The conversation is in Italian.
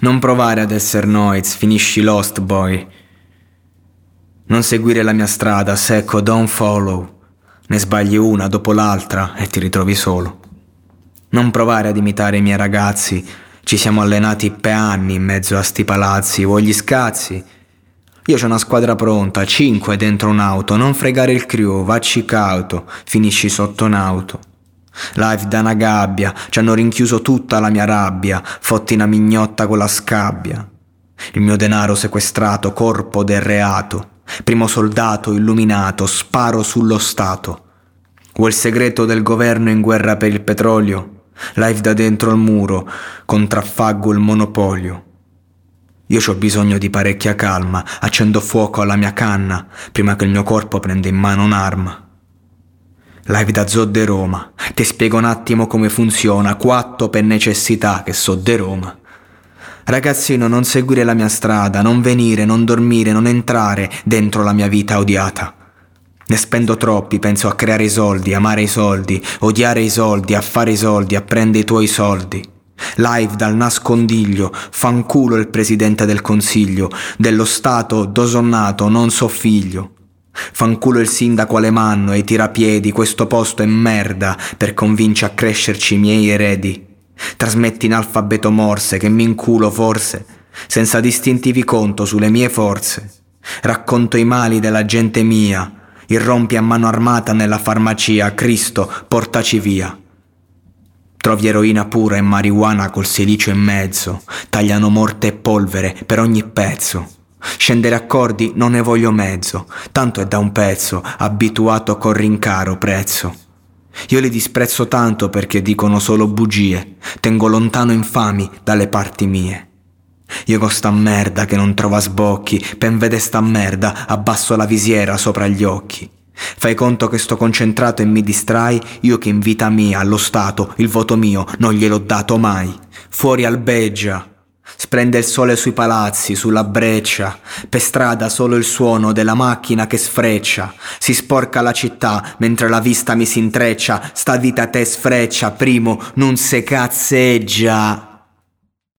Non provare ad essere Noiz, finisci Lost Boy. Non seguire la mia strada, secco, don't follow. Ne sbagli una dopo l'altra e ti ritrovi solo. Non provare ad imitare i miei ragazzi, ci siamo allenati per anni in mezzo a sti palazzi, vuoi gli scazzi? Io c'ho una squadra pronta, 5 dentro un'auto, non fregare il crew, vacci cauto, finisci sotto un'auto. Live da una gabbia, ci hanno rinchiuso tutta la mia rabbia, fotti una mignotta con la scabbia. Il mio denaro sequestrato, corpo del reato, primo soldato illuminato, sparo sullo Stato. Vuoi il segreto del governo in guerra per il petrolio? Live da dentro il muro, contraffaggo il monopolio. Io c'ho bisogno di parecchia calma, accendo fuoco alla mia canna, prima che il mio corpo prenda in mano un'arma. Live da Zod de Roma, ti spiego un attimo come funziona, 4 per necessità che so de Roma. Ragazzino, non seguire la mia strada, non venire, non dormire, non entrare dentro la mia vita odiata. Ne spendo troppi, penso a creare i soldi, amare i soldi, odiare i soldi, a fare i soldi, a prendere i tuoi soldi. Live dal nascondiglio, fanculo il presidente del consiglio, dello Stato dosonnato, non so figlio. Fanculo il sindaco Alemanno e i tirapiedi, questo posto è merda per convincere a crescerci i miei eredi. Trasmetti in alfabeto morse che mi inculo forse, senza distintivi conto sulle mie forze. Racconto i mali della gente mia, irrompi a mano armata nella farmacia, Cristo portaci via. Trovi eroina pura e marijuana col silicio in mezzo, tagliano morte e polvere per ogni pezzo. Scendere accordi non ne voglio mezzo, tanto è da un pezzo, abituato col rincaro prezzo. Io li disprezzo tanto perché dicono solo bugie, tengo lontano infami dalle parti mie. Io con sta merda che non trova sbocchi, pen vede sta merda, abbasso la visiera sopra gli occhi. Fai conto che sto concentrato e mi distrai, io che in vita mia, allo Stato, il voto mio non gliel'ho dato mai. Fuori albeggia. Splende il sole sui palazzi, sulla breccia, per strada solo il suono della macchina che sfreccia, si sporca la città mentre la vista mi si intreccia, sta vita te sfreccia, primo, non se cazzeggia.